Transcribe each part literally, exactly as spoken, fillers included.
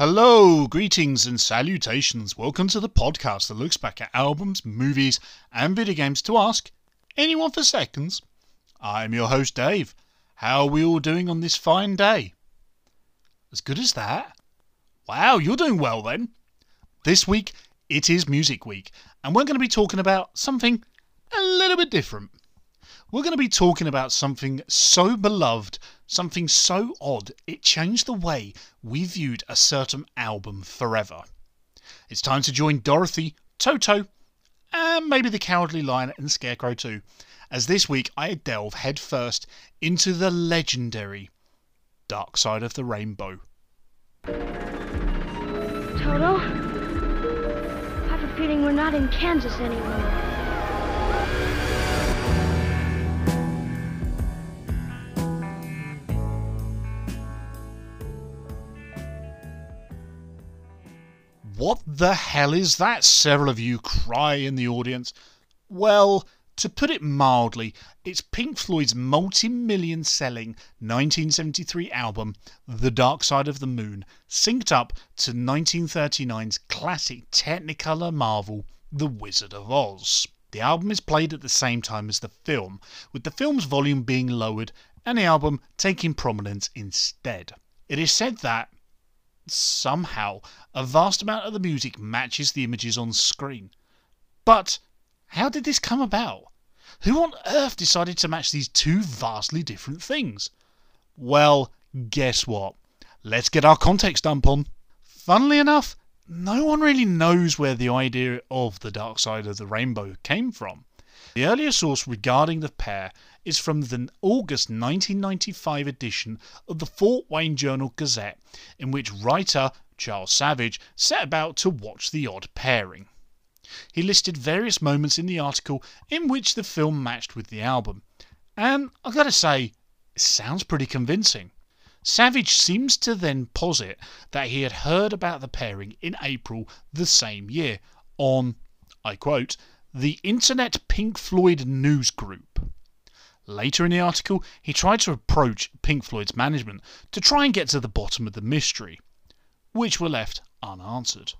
Hello, greetings and salutations. Welcome to the podcast that looks back at albums, movies and video games to ask anyone for seconds. I'm your host Dave. How are we all doing on this fine day? As good as that? Wow, you're doing well then. This week it is Music Week and we're going to be talking about something a little bit different. We're going to be talking about something so beloved, something so odd, it changed the way we viewed a certain album forever. It's time to join Dorothy, Toto, and maybe the Cowardly Lion and Scarecrow too, as this week I delve headfirst into the legendary Dark Side of the Rainbow. Toto? I have a feeling we're not in Kansas anymore. What the hell is that? Several of you cry in the audience. Well, to put it mildly, it's Pink Floyd's multi-million selling nineteen seventy-three album, The Dark Side of the Moon, synced up to nineteen thirty-nine's classic Technicolor marvel, The Wizard of Oz. The album is played at the same time as the film, with the film's volume being lowered and the album taking prominence instead. It is said that somehow, a vast amount of the music matches the images on screen. But how did this come about? Who on earth decided to match these two vastly different things? Well, guess what? Let's get our context dump on. Funnily enough, no one really knows where the idea of the Dark Side of the Rainbow came from. The earliest source regarding the pair is from the August nineteen ninety-five edition of the Fort Wayne Journal Gazette, in which writer Charles Savage set about to watch the odd pairing. He listed various moments in the article in which the film matched with the album, and I've got to say, it sounds pretty convincing. Savage seems to then posit that he had heard about the pairing in April the same year on, I quote, the Internet Pink Floyd News Group. Later in the article, he tried to approach Pink Floyd's management to try and get to the bottom of the mystery, which were left unanswered.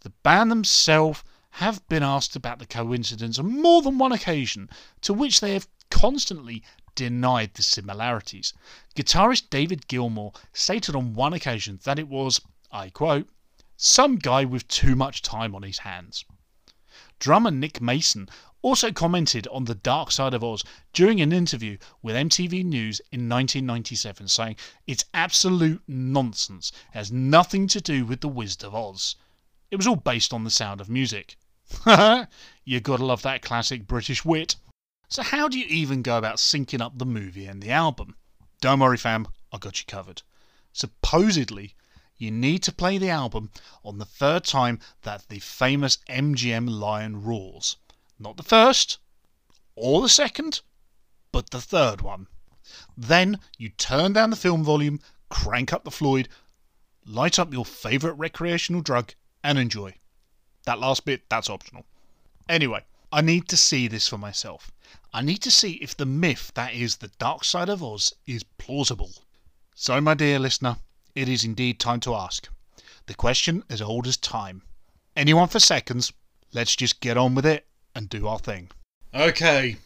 The band themselves have been asked about the coincidence on more than one occasion, to which they have constantly denied the similarities. Guitarist David Gilmour stated on one occasion that it was, I quote, some guy with too much time on his hands. Drummer Nick Mason also commented on The Dark Side of Oz during an interview with M T V News in nineteen ninety-seven, saying, "It's absolute nonsense. It has nothing to do with The Wizard of Oz. It was all based on The Sound of Music." You gotta love that classic British wit. So how do you even go about syncing up the movie and the album? Don't worry fam, I got you covered. Supposedly, you need to play the album on the third time that the famous M G M lion roars. Not the first, or the second, but the third one. Then you turn down the film volume, crank up the Floyd, light up your favourite recreational drug and enjoy. That last bit, that's optional. Anyway, I need to see this for myself. I need to see if the myth that is the Dark Side of Oz is plausible. So my dear listener, it is indeed time to ask. The question as old as time. Anyone for seconds? Let's just get on with it and do our thing. Okay.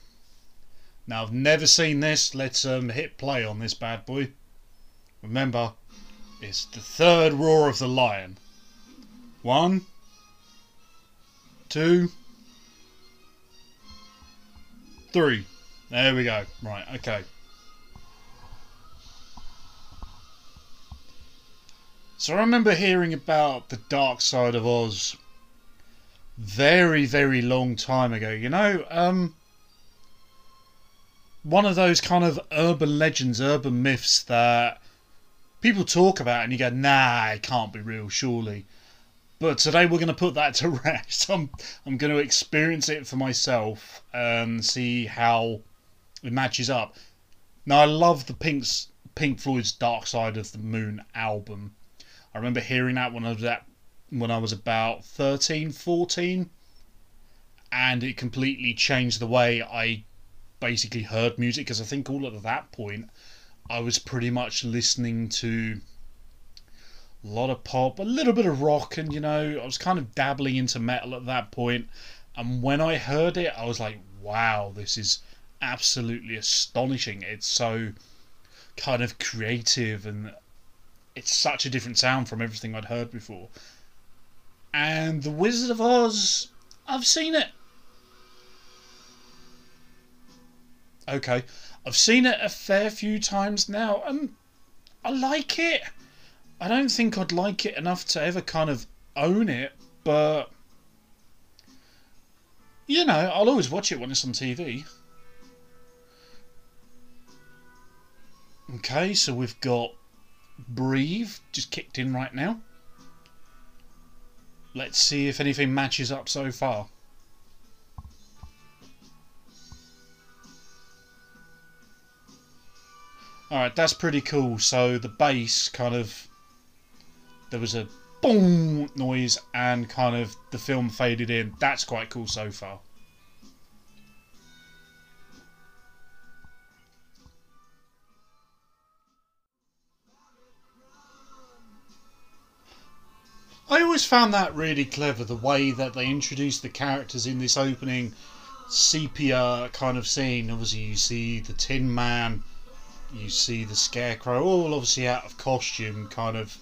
Now I've never seen this. Let's um, hit play on this bad boy. Remember, it's the third roar of the lion. One. Two. Three. There we go. Right, okay. So I remember hearing about the Dark Side of Oz very, very long time ago. You know, um, one of those kind of urban legends, urban myths that people talk about and you go, nah, it can't be real, surely. But today we're going to put that to rest. I'm, I'm going to experience it for myself and see how it matches up. Now, I love the Pink's, Pink Floyd's Dark Side of the Moon album. I remember hearing that when I was at, when I was about thirteen, fourteen, and it completely changed the way I basically heard music, because I think all at that point I was pretty much listening to a lot of pop, a little bit of rock, and, you know, I was kind of dabbling into metal at that point. And when I heard it, I was like, wow, this is absolutely astonishing. It's so kind of creative, and it's such a different sound from everything I'd heard before. And The Wizard of Oz, I've seen it. Okay, I've seen it a fair few times now, and I like it. I don't think I'd like it enough to ever kind of own it, but, you know, I'll always watch it when it's on T V. Okay, so we've got Breathe, just kicked in right now. Let's see if anything matches up so far. Alright, that's pretty cool. So the bass kind of, there was a boom noise and kind of the film faded in. That's quite cool so far. I always found that really clever, the way that they introduced the characters in this opening sepia kind of scene. Obviously you see the Tin Man, you see the Scarecrow, all obviously out of costume, kind of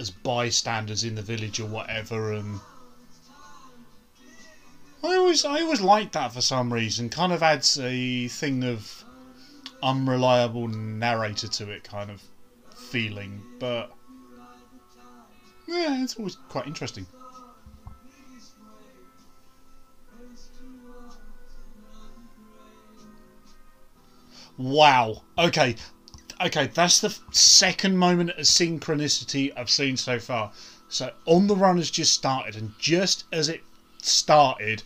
as bystanders in the village or whatever. And I always, I always liked that for some reason. Kind of adds a thing of unreliable narrator to it, kind of feeling. But yeah, it's always quite interesting. Wow. Okay. Okay, that's the second moment of synchronicity I've seen so far. So On the Run has just started, and just as it started,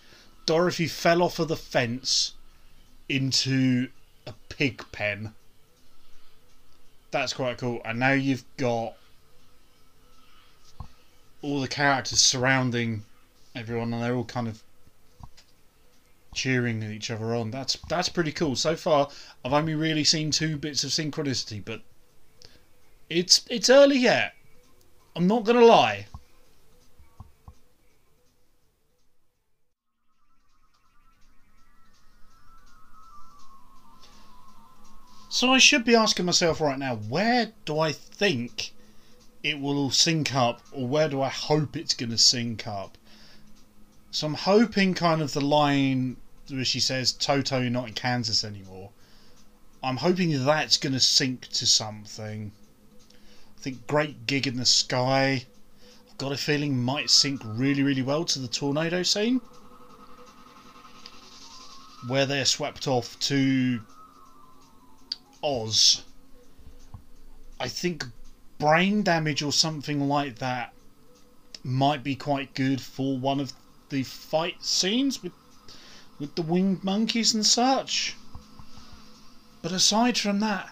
Dorothy fell off of the fence into a pig pen. That's quite cool. And now you've got all the characters surrounding everyone, and they're all kind of cheering each other on. That's that's pretty cool. So far, I've only really seen two bits of synchronicity, but it's it's early yet. I'm not gonna lie. So I should be asking myself right now, where do I think it will all sync up, or where do I hope it's gonna sync up? So I'm hoping kind of the line where she says, "Toto, you're not in Kansas anymore." I'm hoping that's going to sync to something. I think Great Gig in the Sky, I've got a feeling, might sync really, really well to the tornado scene, where they're swept off to Oz. I think Brain Damage or something like that might be quite good for one of the fight scenes with with the winged monkeys and such. But aside from that,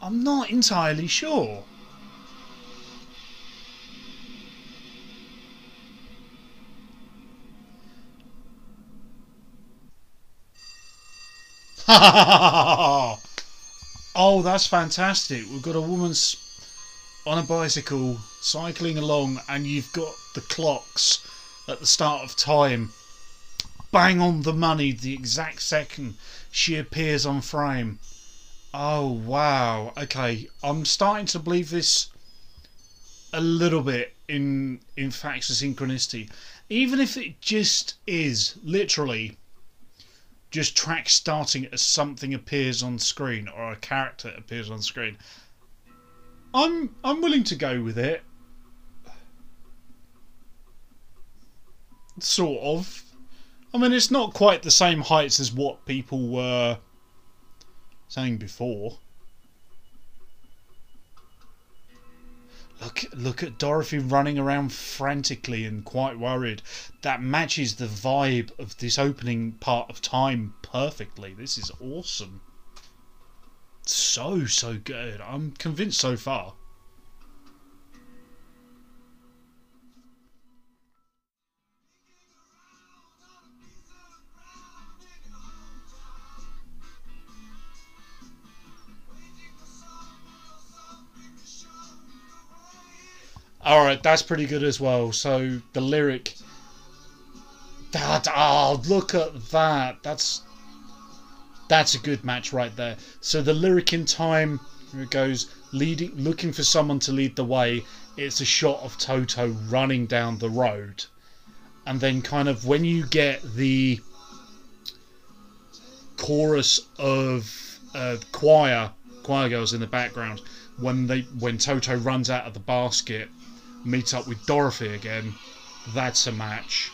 I'm not entirely sure. Oh, that's fantastic. We've got a woman on a bicycle cycling along, and you've got the clocks at the start of time, bang on the money, the exact second she appears on frame. Oh wow, okay, I'm starting to believe this a little bit in in facts of synchronicity, even if it just is literally just track starting as something appears on screen or a character appears on screen. I'm I'm willing to go with it. Sort of. I mean, it's not quite the same heights as what people were saying before. Look, look at Dorothy running around frantically and quite worried. That matches the vibe of this opening part of Time perfectly. This is awesome. So, so good. I'm convinced so far. Alright, that's pretty good as well. So, the lyric... That, oh, look at that. That's... That's a good match right there. So the lyric in Time, it goes, leading, looking for someone to lead the way. It's a shot of Toto running down the road. And then kind of when you get the chorus of uh, choir, choir girls in the background, when they when Toto runs out of the basket, meets up with Dorothy again, that's a match.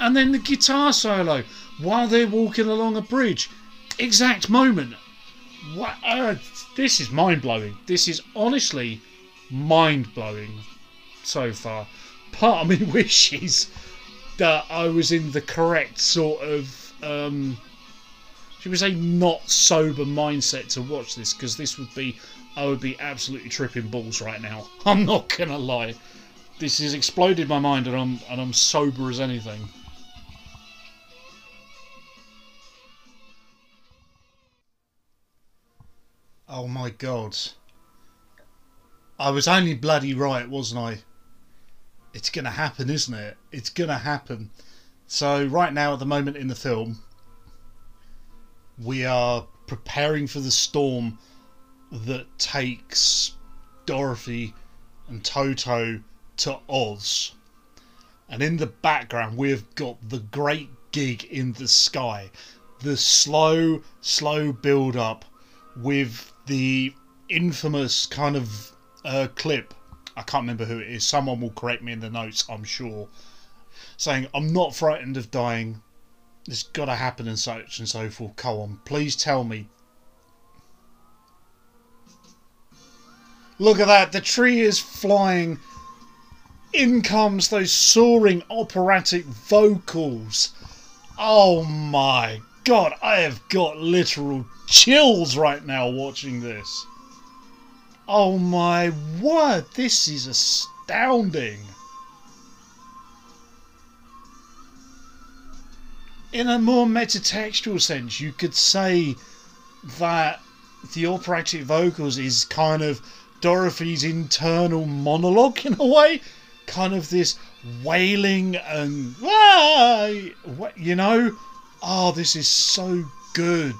And then the guitar solo while they're walking along a bridge, exact moment. What? Uh, this is mind-blowing. This is honestly mind-blowing so far. Part of me wishes that I was in the correct sort of, um, should we say, not sober mindset to watch this, because this would be, I would be absolutely tripping balls right now. I'm not gonna lie. This has exploded my mind, and I'm and I'm sober as anything. Oh my god. I was only bloody right, wasn't I? It's gonna happen, isn't it? It's gonna happen. So right now, at the moment in the film, we are preparing for the storm that takes Dorothy and Toto to Oz. And in the background, we've got the Great Gig in the Sky. The slow, slow build-up with the infamous kind of uh, clip. I can't remember who it is. Someone will correct me in the notes, I'm sure. Saying, I'm not frightened of dying. It's got to happen and such and so forth. Come on, please tell me. Look at that. The tree is flying. In comes those soaring operatic vocals. Oh my god. God, I have got literal chills right now watching this. Oh my word, this is astounding. In a more metatextual sense, you could say that the operatic vocals is kind of Dorothy's internal monologue in a way. Kind of this wailing and, you know... Oh, this is so good.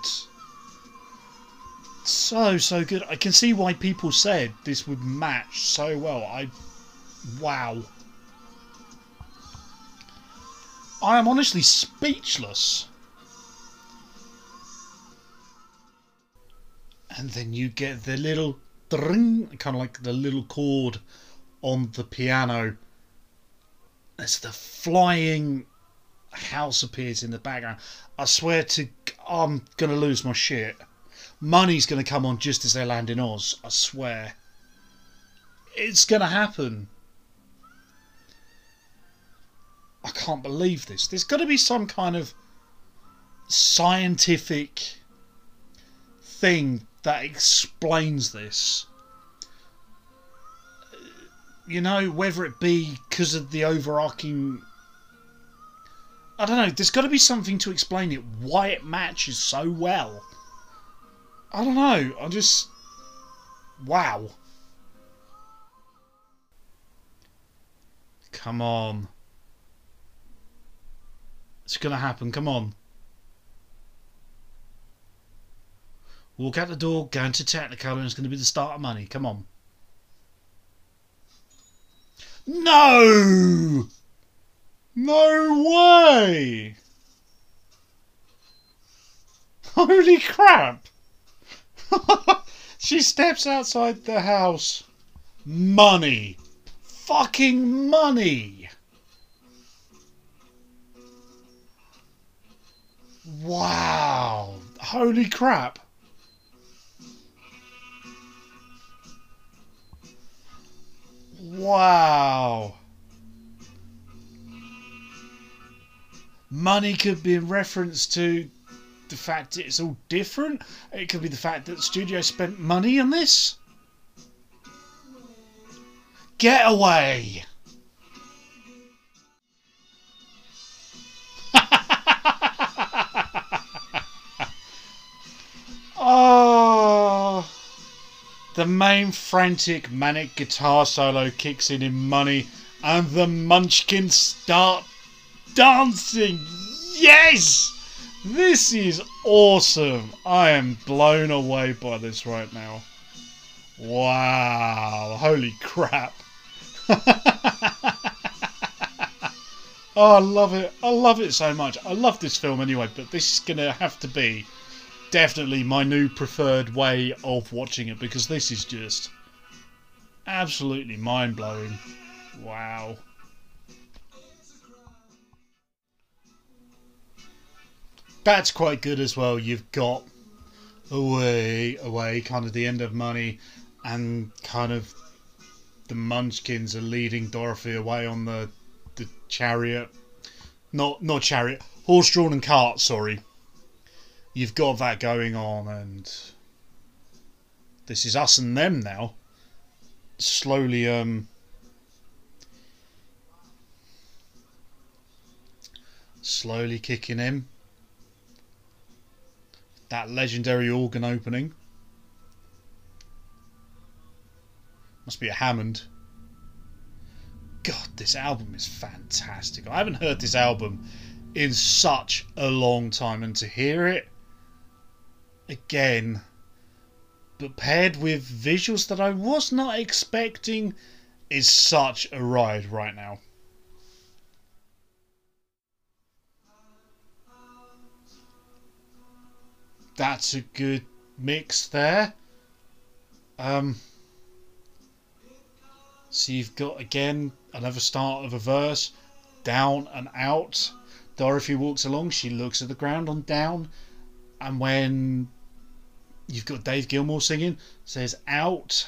So, so good. I can see why people said this would match so well. I... Wow. I am honestly speechless. And then you get the little... Kind of like the little chord on the piano. It's the flying... house appears in the background. I swear to... I'm going to lose my shit. Money's going to come on just as they land in Oz. I swear. It's going to happen. I can't believe this. There's got to be some kind of scientific thing that explains this. You know, whether it be because of the overarching... I don't know, there's got to be something to explain it, why it matches so well. I don't know, I just... Wow. Come on. It's going to happen, come on. Walk out the door, go into Technicolor, and it's going to be the start of Money, come on. No! No way! Holy crap! She steps outside the house. Money! Fucking money! Wow! Holy crap! Wow! Money could be in reference to the fact it's all different. It could be the fact that the studio spent money on this. Get away! Oh, The main frantic manic guitar solo kicks in in Money and the munchkins start dancing. Yes! This is awesome. I am blown away by this right now. Wow. Holy crap. Oh, I love it. I love it so much. I love this film anyway, but this is going to have to be definitely my new preferred way of watching it, because this is just absolutely mind-blowing. Wow. That's quite good as well. You've got away, away, kind of the end of Money, and kind of the munchkins are leading Dorothy away on the the chariot, not not chariot, horse-drawn and cart, sorry. You've got that going on, and this is Us and Them now, slowly um slowly kicking in. That legendary organ opening must be a Hammond. God, this album is fantastic. I haven't heard this album in such a long time, and to hear it again, but paired with visuals that I was not expecting, is such a ride right now. That's a good mix there. Um, so you've got, again, another start of a verse, down and out. Dorothy walks along, she looks at the ground on down, and when you've got Dave Gilmour singing, says out.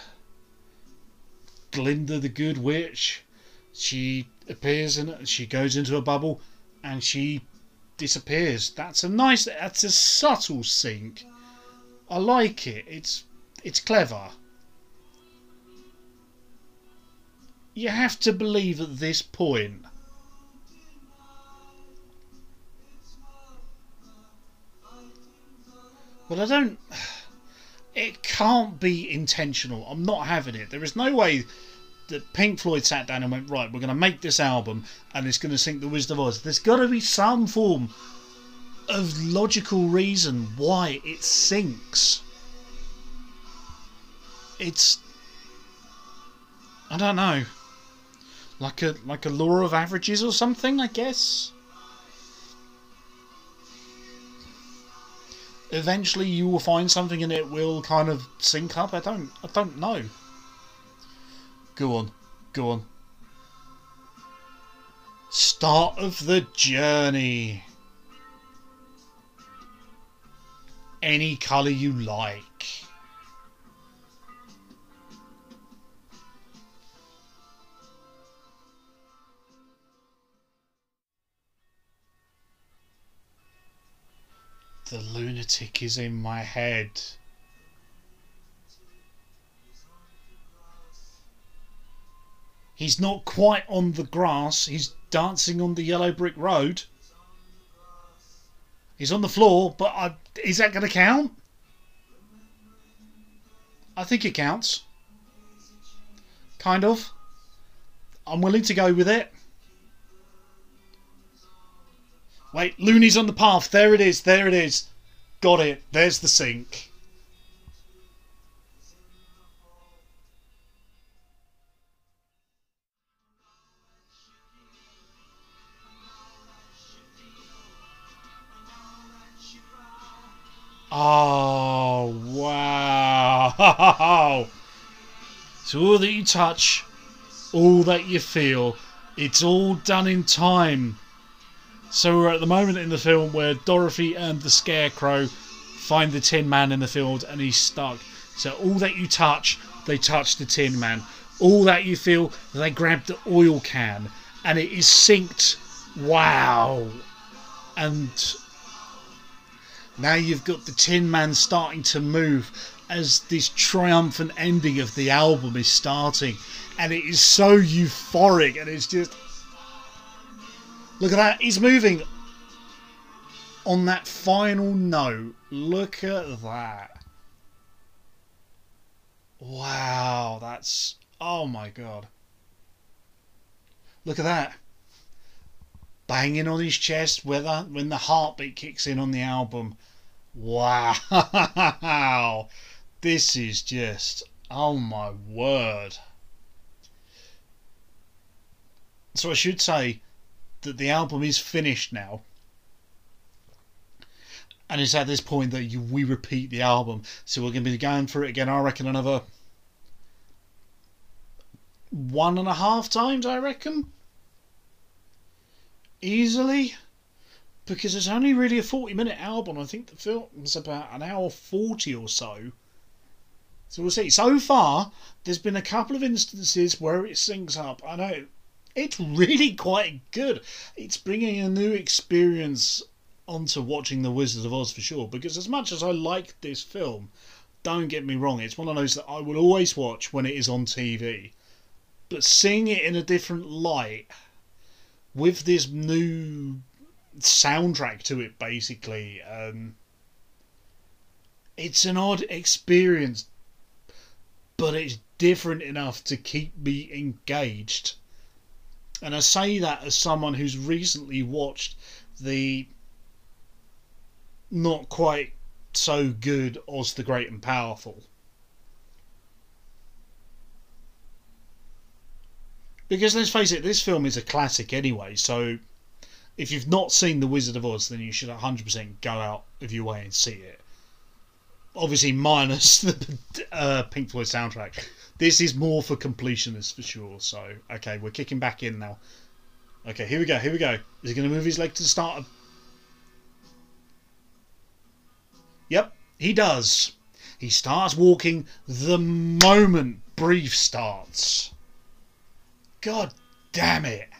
Glinda the Good Witch, she appears and she goes into a bubble and she disappears. That's a nice, that's a subtle sync. I like it. It's it's clever. You have to believe at this point. But I don't... It can't be intentional. I'm not having it. There is no way that Pink Floyd sat down and went, right, we're going to make this album and it's going to sync The Wizard of Oz. There's got to be some form of logical reason why it syncs. It's... I don't know. Like a like a law of averages or something, I guess. Eventually, you will find something and it will kind of sync up. I don't I don't know. Go on, go on. Start of the journey. Any Colour You Like. The lunatic is in my head. He's not quite on the grass. He's dancing on the yellow brick road. He's on the floor, but I, is that going to count? I think it counts. Kind of. I'm willing to go with it. Wait, Looney's on the path. There it is. There it is. Got it. There's the sink. Oh, wow. So all that you touch, all that you feel, it's all done in time. So we're at the moment in the film where Dorothy and the Scarecrow find the Tin Man in the field and he's stuck. So all that you touch, they touch the Tin Man. All that you feel, they grab the oil can. And it is synced. Wow. And now you've got the Tin Man starting to move as this triumphant ending of the album is starting. And it is so euphoric and it's just... Look at that, he's moving on that final note. Look at that. Wow, that's... oh my god. Look at that. Banging on his chest whether when the heartbeat kicks in on the album. Wow. This is just... oh my word. So I should say that the album is finished now. And it's at this point that you, we repeat the album. So we're going to be going through it again, I reckon, another one and a half times, I reckon. Easily. Because it's only really a forty minute album. I think the film's about an hour forty or so. So we'll see. So far, there's been a couple of instances where it syncs up. I know. It's really quite good. It's bringing a new experience onto watching The Wizard of Oz for sure, because as much as I like this film, don't get me wrong, it's one of those that I will always watch when it is on T V, but seeing it in a different light with this new soundtrack to it basically, um, it's an odd experience, but it's different enough to keep me engaged. And I say that as someone who's recently watched the not quite so good Oz the Great and Powerful, because let's face it, this film is a classic anyway, so if you've not seen The Wizard of Oz, then you should one hundred percent go out of your way and see it, obviously minus the uh, Pink Floyd soundtrack. This is more for completionists for sure. So okay, we're kicking back in now. Okay, here we go, here we go. Is he going to move his leg to the start of... yep, he does. He starts walking the moment Breathe starts. God damn it.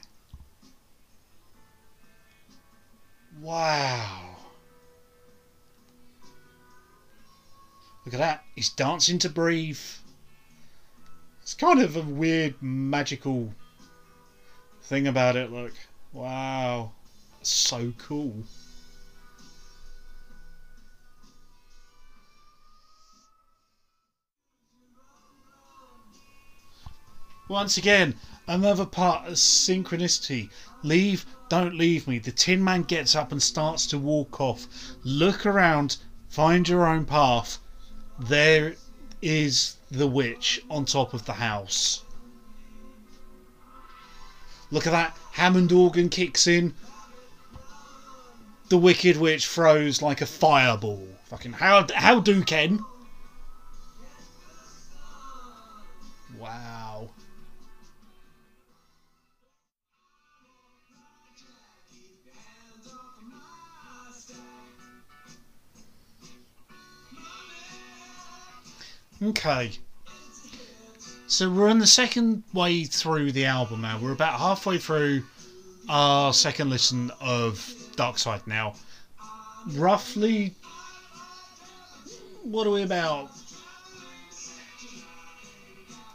Wow. Look at that. He's dancing to Breathe. It's kind of a weird magical thing about it, look. Wow. So cool. Once again, another part of synchronicity. Leave, don't leave me. The Tin Man gets up and starts to walk off. Look around, find your own path. There is the witch on top of the house. Look at that. Hammond organ kicks in. The Wicked Witch throws like a fireball. Fucking how, how do Ken? Wow. Okay, so we're on the second way through the album now. We're about halfway through our second listen of Dark Side now. Roughly, what are we about?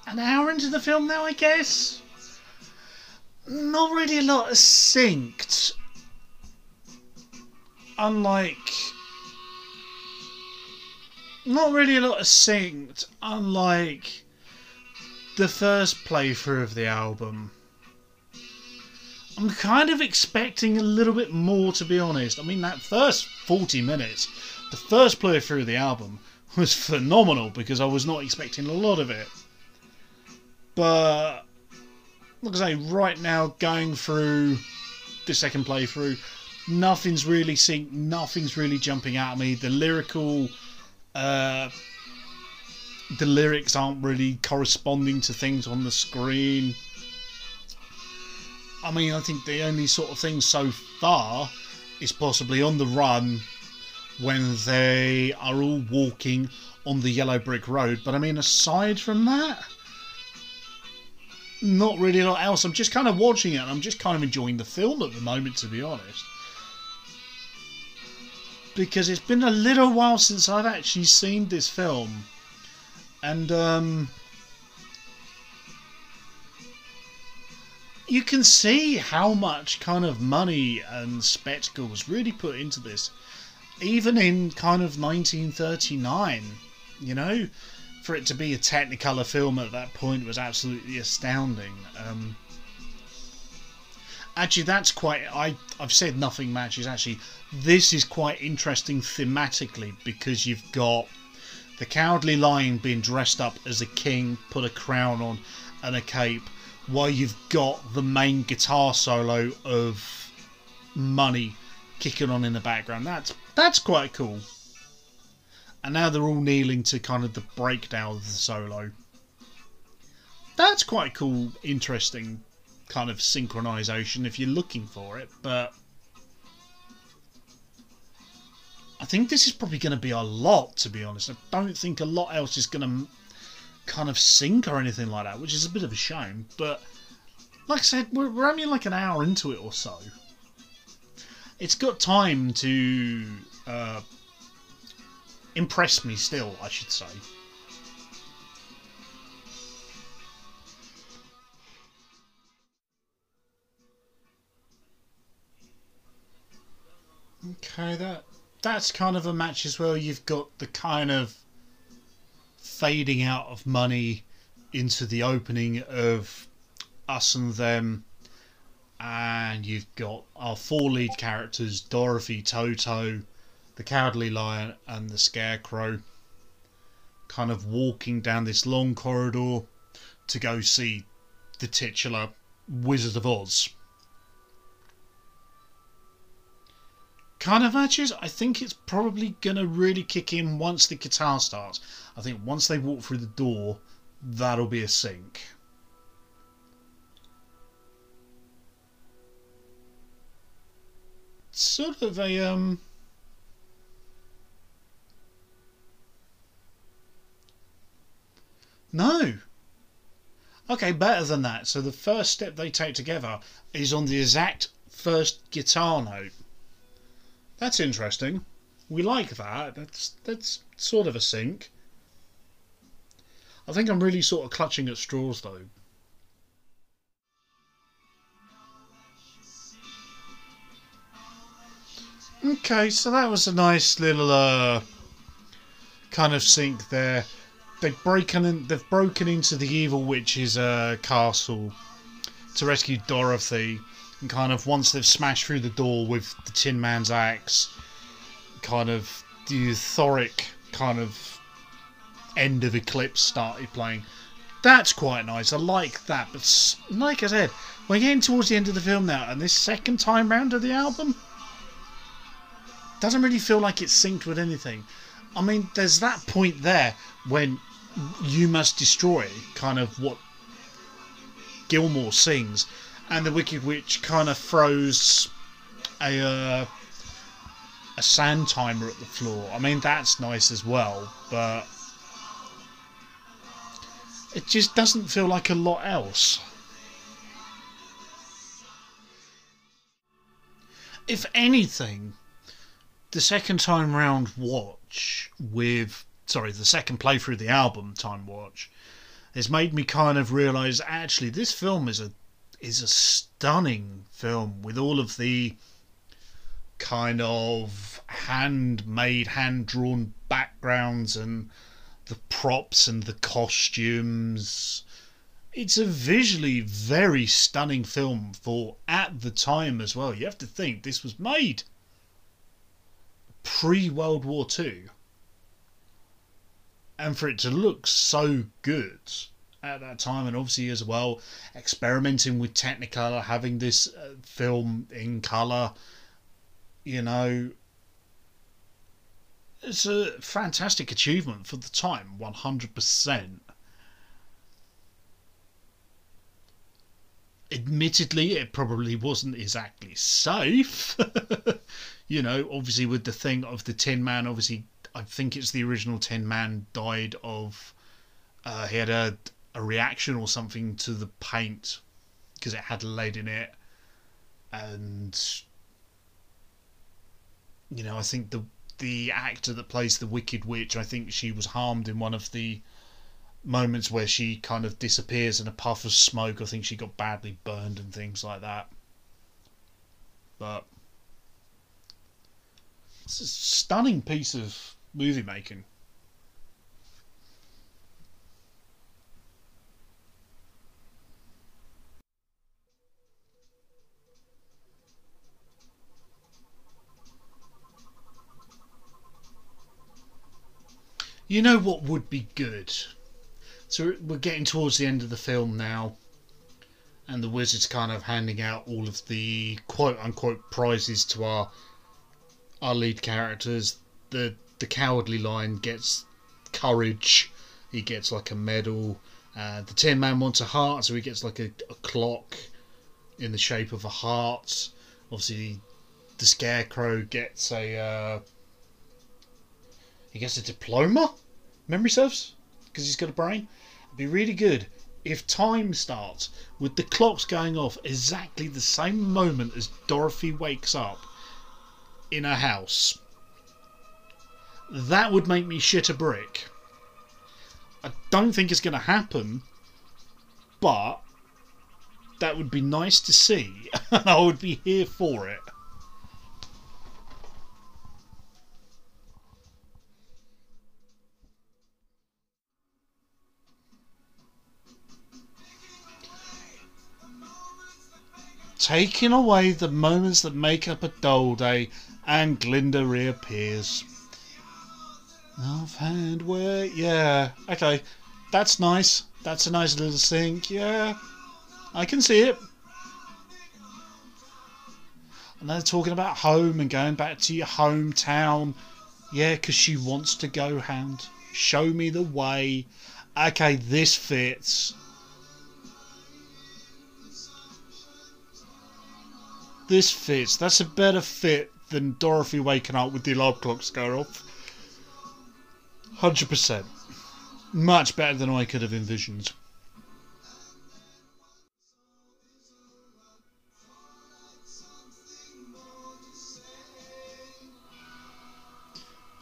An hour into the film now, I guess? Not really a lot is synced. Unlike... Not really a lot of synced, unlike the first playthrough of the album. I'm kind of expecting a little bit more, to be honest. I mean, that first forty minutes, the first playthrough of the album was phenomenal because I was not expecting a lot of it. But, like I say, right now, going through the second playthrough, nothing's really synced, nothing's really jumping out at me. The lyrical... Uh, the lyrics aren't really corresponding to things on the screen. I mean, I think the only sort of thing so far is possibly On the Run, when they are all walking on the yellow brick road. But I mean, aside from that, not really a lot else. I'm just kind of watching it and I'm just kind of enjoying the film at the moment, to be honest. Because it's been a little while since I've actually seen this film. And, um... you can see how much kind of money and spectacle was really put into this. Even in kind of nineteen thirty-nine, you know? for it to be a Technicolor film at that point was absolutely astounding. Um, actually, that's quite... I, I've said nothing matches, actually. This is quite interesting thematically, because you've got the Cowardly Lion being dressed up as a king, put a crown on and a cape, while you've got the main guitar solo of Money kicking on in the background. That's, that's quite cool. And now they're all kneeling to kind of the breakdown of the solo. That's quite cool, interesting kind of synchronization if you're looking for it, but I think this is probably going to be a lot, to be honest. I don't think a lot else is going to kind of sync or anything like that, which is a bit of a shame, but like I said, we're, we're only like an hour into it or so. It's got time to uh, impress me still, I should say. Okay, that that's kind of a match as well. You've got the kind of fading out of Money into the opening of Us and Them, and you've got our four lead characters, Dorothy, Toto, the Cowardly Lion and the Scarecrow, kind of walking down this long corridor to go see the titular Wizard of Oz. Kind of matches, I think it's probably going to really kick in once the guitar starts. I think once they walk through the door, that'll be a sync. Sort of a, um... no! Okay, better than that. So the first step they take together is on the exact first guitar note. That's interesting. We like that. That's that's sort of a sync. I think I'm really sort of clutching at straws though. Okay, so that was a nice little uh, kind of sync there. They've broken in, they've broken into the Evil Witch's uh, castle to rescue Dorothy. And kind of once they've smashed through the door with the Tin Man's axe, kind of the euphoric kind of end of Eclipse started playing. That's quite nice. I like that. But like I said, we're getting towards the end of the film now, and this second time round of the album doesn't really feel like it's synced with anything. I mean, there's that point there when You Must Destroy, kind of what Gilmour sings. And the Wicked Witch kind of throws a uh, a sand timer at the floor. I mean, that's nice as well, but it just doesn't feel like a lot else. If anything, the second time round watch with... Sorry, the second playthrough of the album time watch has made me kind of realise, actually, this film is a is a stunning film with all of the kind of handmade, hand-drawn backgrounds and the props and the costumes. It's a visually very stunning film for at the time as well. You have to think this was made pre-World War Two, and for it to look so good at that time, and obviously as well experimenting with Technicolor, having this uh, film in colour, you know, it's a fantastic achievement for the time, one hundred percent. Admittedly, it probably wasn't exactly safe. You know, obviously with the thing of the Tin Man, obviously I think it's the original Tin Man died of uh, he had a a reaction or something to the paint because it had lead in it, and you know, I think the the actor that plays the Wicked Witch, I think she was harmed in one of the moments where she kind of disappears in a puff of smoke. I think she got badly burned and things like that, but it's a stunning piece of movie making. You know what would be good? So we're getting towards the end of the film now, and the wizard's kind of handing out all of the quote-unquote prizes to our our lead characters. The the cowardly lion gets courage. He gets like a medal. Uh, the Tin Man wants a heart, so he gets like a, a clock in the shape of a heart. Obviously, the Scarecrow gets a uh, he gets a diploma. Memory serves, because he's got a brain. It'd be really good if time starts with the clocks going off exactly the same moment as Dorothy wakes up in her house. That would make me shit a brick. I don't think it's going to happen, but that would be nice to see, and I would be here for it. Taking away the moments that make up a dull day, and Glinda reappears. I've had where, yeah, okay, that's nice. That's a nice little sink, yeah, I can see it. And they're talking about home and going back to your hometown, yeah, because she wants to go hound. Show me the way. Okay, this fits. This fits. That's a better fit than Dorothy waking up with the alarm clocks going off. one hundred percent. Much better than I could have envisioned.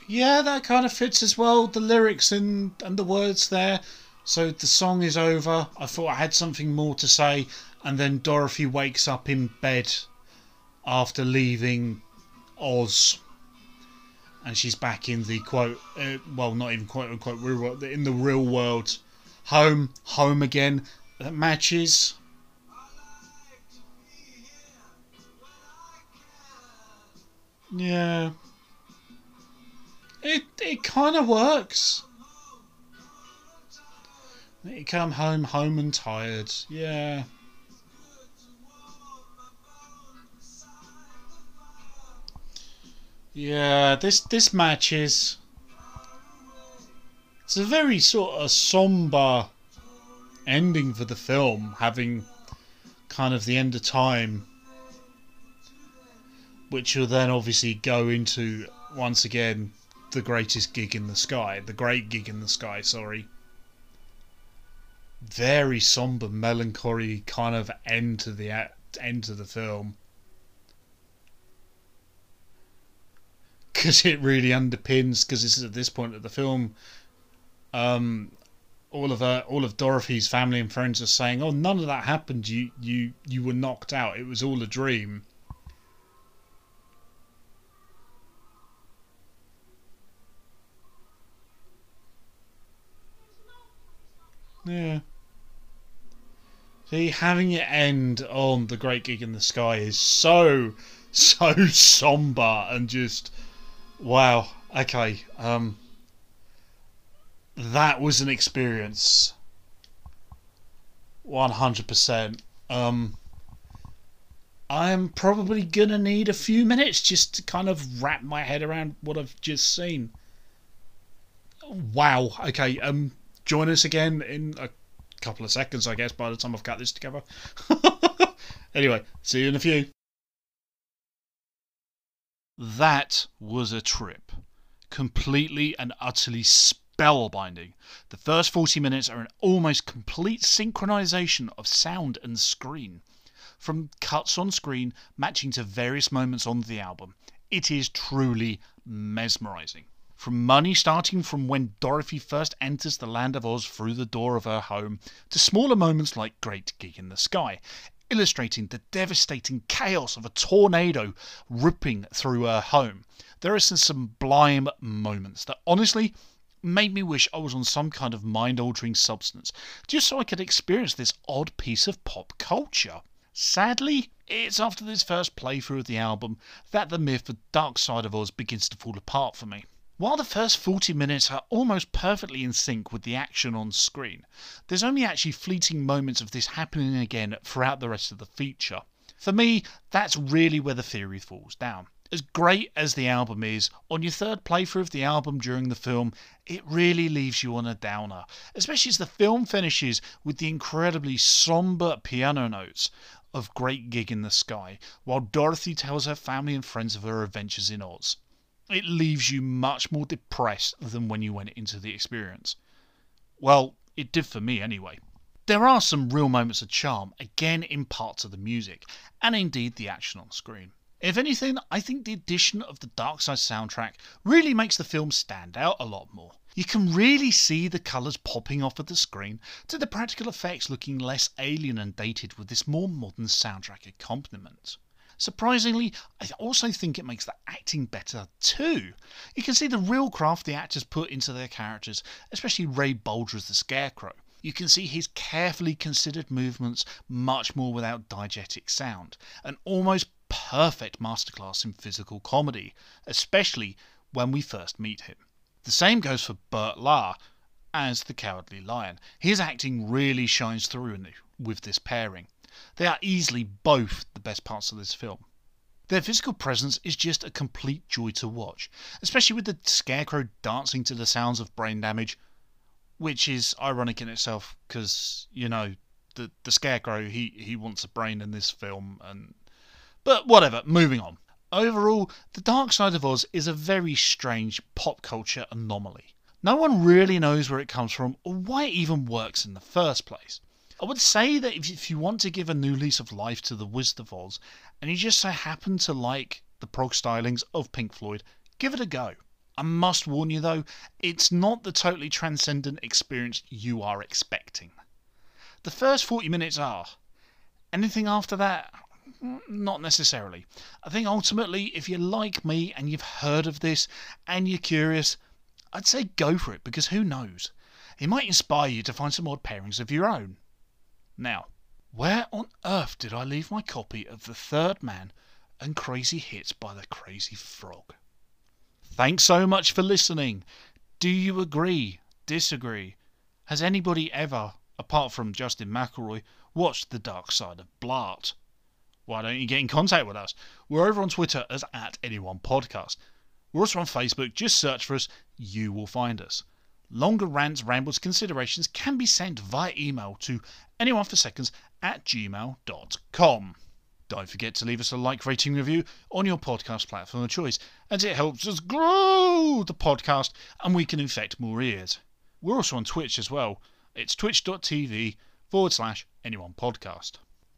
Yeah, that kind of fits as well. The lyrics and, and the words there. So the song is over. I thought I had something more to say. And then Dorothy wakes up in bed after leaving Oz, and she's back in the quote uh, well not even quote unquote real world, in the real world. Home, home again. That matches. Yeah, it it kind of works. You come home, home and tired. Yeah. Yeah, this this matches. It's a very sort of somber ending for the film, having kind of the end of time, which will then obviously go into once again the greatest gig in the sky, the great gig in the sky. Sorry. Very somber, melancholy kind of end to the end to the film. Because it really underpins, because this is at this point of the film, um, all of her, all of Dorothy's family and friends are saying, "Oh, none of that happened. You, you, you were knocked out. It was all a dream." Yeah. See, having it end on The Great Gig in the Sky is so, so somber and just. Wow, okay, um, that was an experience, one hundred percent. Um, I'm probably gonna need a few minutes just to kind of wrap my head around what I've just seen. Wow, okay, um, join us again in a couple of seconds, I guess, by the time I've got this together. Anyway, see you in a few. That was a trip. Completely and utterly spellbinding. The first forty minutes are an almost complete synchronization of sound and screen. From cuts on screen matching to various moments on the album. It is truly mesmerizing. From Money starting from when Dorothy first enters the Land of Oz through the door of her home, to smaller moments like Great Gig in the Sky, illustrating the devastating chaos of a tornado ripping through her home. There are some sublime moments that honestly made me wish I was on some kind of mind-altering substance, just so I could experience this odd piece of pop culture. Sadly, it's after this first playthrough of the album that the myth of Dark Side of Oz begins to fall apart for me. While the first forty minutes are almost perfectly in sync with the action on screen, there's only actually fleeting moments of this happening again throughout the rest of the feature. For me, that's really where the theory falls down. As great as the album is, on your third playthrough of the album during the film, it really leaves you on a downer, especially as the film finishes with the incredibly somber piano notes of Great Gig in the Sky, while Dorothy tells her family and friends of her adventures in Oz. It leaves you much more depressed than when you went into the experience. Well, it did for me anyway. There are some real moments of charm, again in parts of the music, and indeed the action on screen. If anything, I think the addition of the Dark Side soundtrack really makes the film stand out a lot more. You can really see the colours popping off of the screen, to the practical effects looking less alien and dated with this more modern soundtrack accompaniment. Surprisingly, I also think it makes the acting better too. You can see the real craft the actors put into their characters, especially Ray Bolger as the Scarecrow. You can see his carefully considered movements much more without diegetic sound, an almost perfect masterclass in physical comedy, especially when we first meet him. The same goes for Bert Lahr as the Cowardly Lion. His acting really shines through in the, with this pairing. They are easily both the best parts of this film. Their physical presence is just a complete joy to watch, especially with the Scarecrow dancing to the sounds of Brain Damage, which is ironic in itself because, you know, the, the Scarecrow, he, he wants a brain in this film. and But whatever, moving on. Overall, The Dark Side of Oz is a very strange pop culture anomaly. No one really knows where it comes from or why it even works in the first place. I would say that if you want to give a new lease of life to The Wizard of Oz, and you just so happen to like the prog stylings of Pink Floyd, give it a go. I must warn you though, it's not the totally transcendent experience you are expecting. The first forty minutes are. Anything after that? Not necessarily. I think ultimately, if you're like me and you've heard of this and you're curious, I'd say go for it, because who knows? It might inspire you to find some odd pairings of your own. Now, where on earth did I leave my copy of The Third Man and Crazy Hits by the Crazy Frog? Thanks so much for listening. Do you agree? Disagree? Has anybody ever, apart from Justin McElroy, watched The Dark Side of Blart? Why don't you get in contact with us? We're over on Twitter as at AnyOnePodcast. We're also on Facebook. Just search for us. You will find us. Longer rants, rambles, considerations can be sent via email to anyoneforseconds at gmail dot com. Don't forget to leave us a like, rating, review on your podcast platform of choice, as it helps us grow the podcast and we can infect more ears. We're also on Twitch as well. It's twitch.tv forward slash anyonepodcast.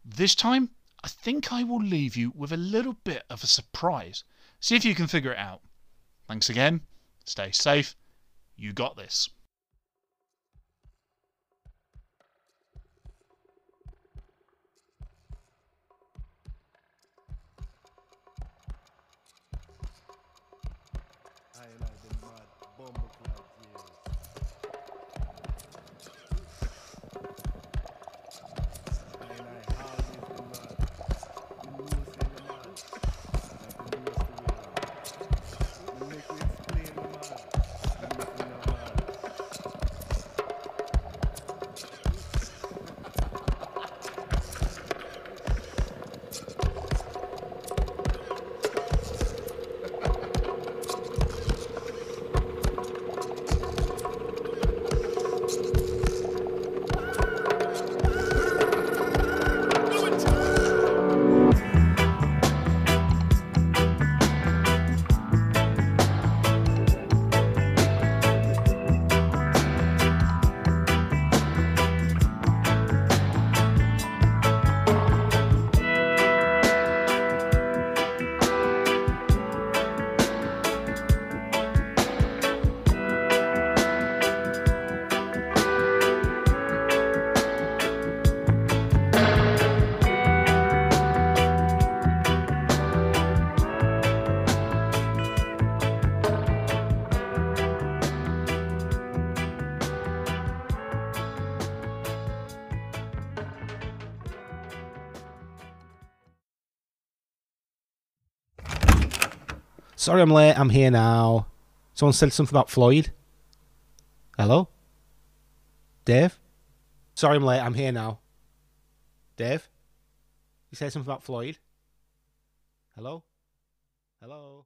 This time, I think I will leave you with a little bit of a surprise. See if you can figure it out. Thanks again. Stay safe. You got this. Sorry I'm late, I'm here now. Someone said something about Floyd. Hello? Dave? Sorry I'm late, I'm here now. Dave? You said something about Floyd? Hello? Hello?